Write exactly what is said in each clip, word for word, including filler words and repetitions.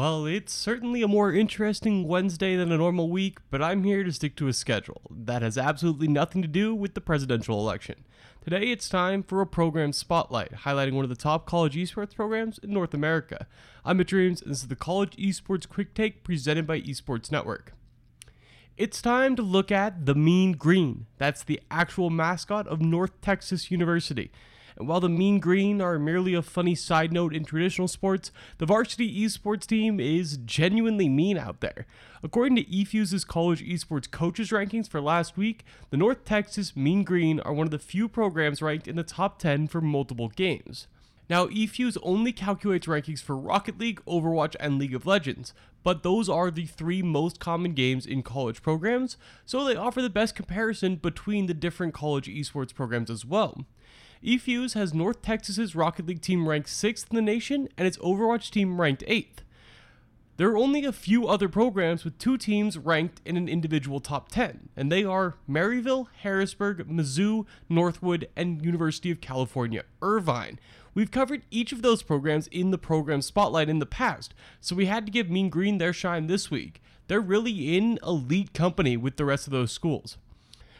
Well, it's certainly a more interesting Wednesday than a normal week, but I'm here to stick to a schedule that has absolutely nothing to do with the presidential election. Today, it's time for a program spotlight, highlighting one of the top college esports programs in North America. I'm Mitch Reams, and this is the College Esports Quick Take presented by Esports Network. It's time to look at the Mean Green. That's the actual mascot of North Texas University. And while the Mean Green are merely a funny side note in traditional sports, the varsity esports team is genuinely mean out there. According to eFuse's college esports coaches rankings for last week, the North Texas Mean Green are one of the few programs ranked in the top ten for multiple games. Now, eFuse only calculates rankings for Rocket League, Overwatch, and League of Legends, but those are the three most common games in college programs, so they offer the best comparison between the different college esports programs as well. eFuse has North Texas's Rocket League team ranked sixth in the nation, and its Overwatch team ranked eighth. There are only a few other programs with two teams ranked in an individual top ten, and they are Maryville, Harrisburg, Mizzou, Northwood, and University of California, Irvine. We've covered each of those programs in the program spotlight in the past, so we had to give Mean Green their shine this week. They're really in elite company with the rest of those schools.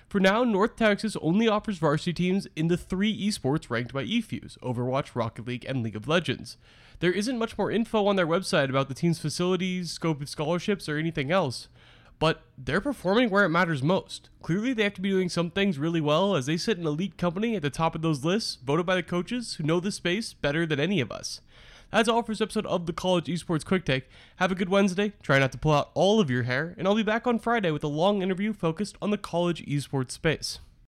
For now, North Texas only offers varsity teams in the three esports ranked by eFuse, Overwatch, Rocket League, and League of Legends. There isn't much more info on their website about the team's facilities, scope of scholarships, or anything else, but they're performing where it matters most. Clearly, they have to be doing some things really well, as they sit in elite company at the top of those lists, voted by the coaches who know this space better than any of us. That's all for this episode of the College Esports Quick Take. Have a good Wednesday, try not to pull out all of your hair, and I'll be back on Friday with a long interview focused on the college esports space.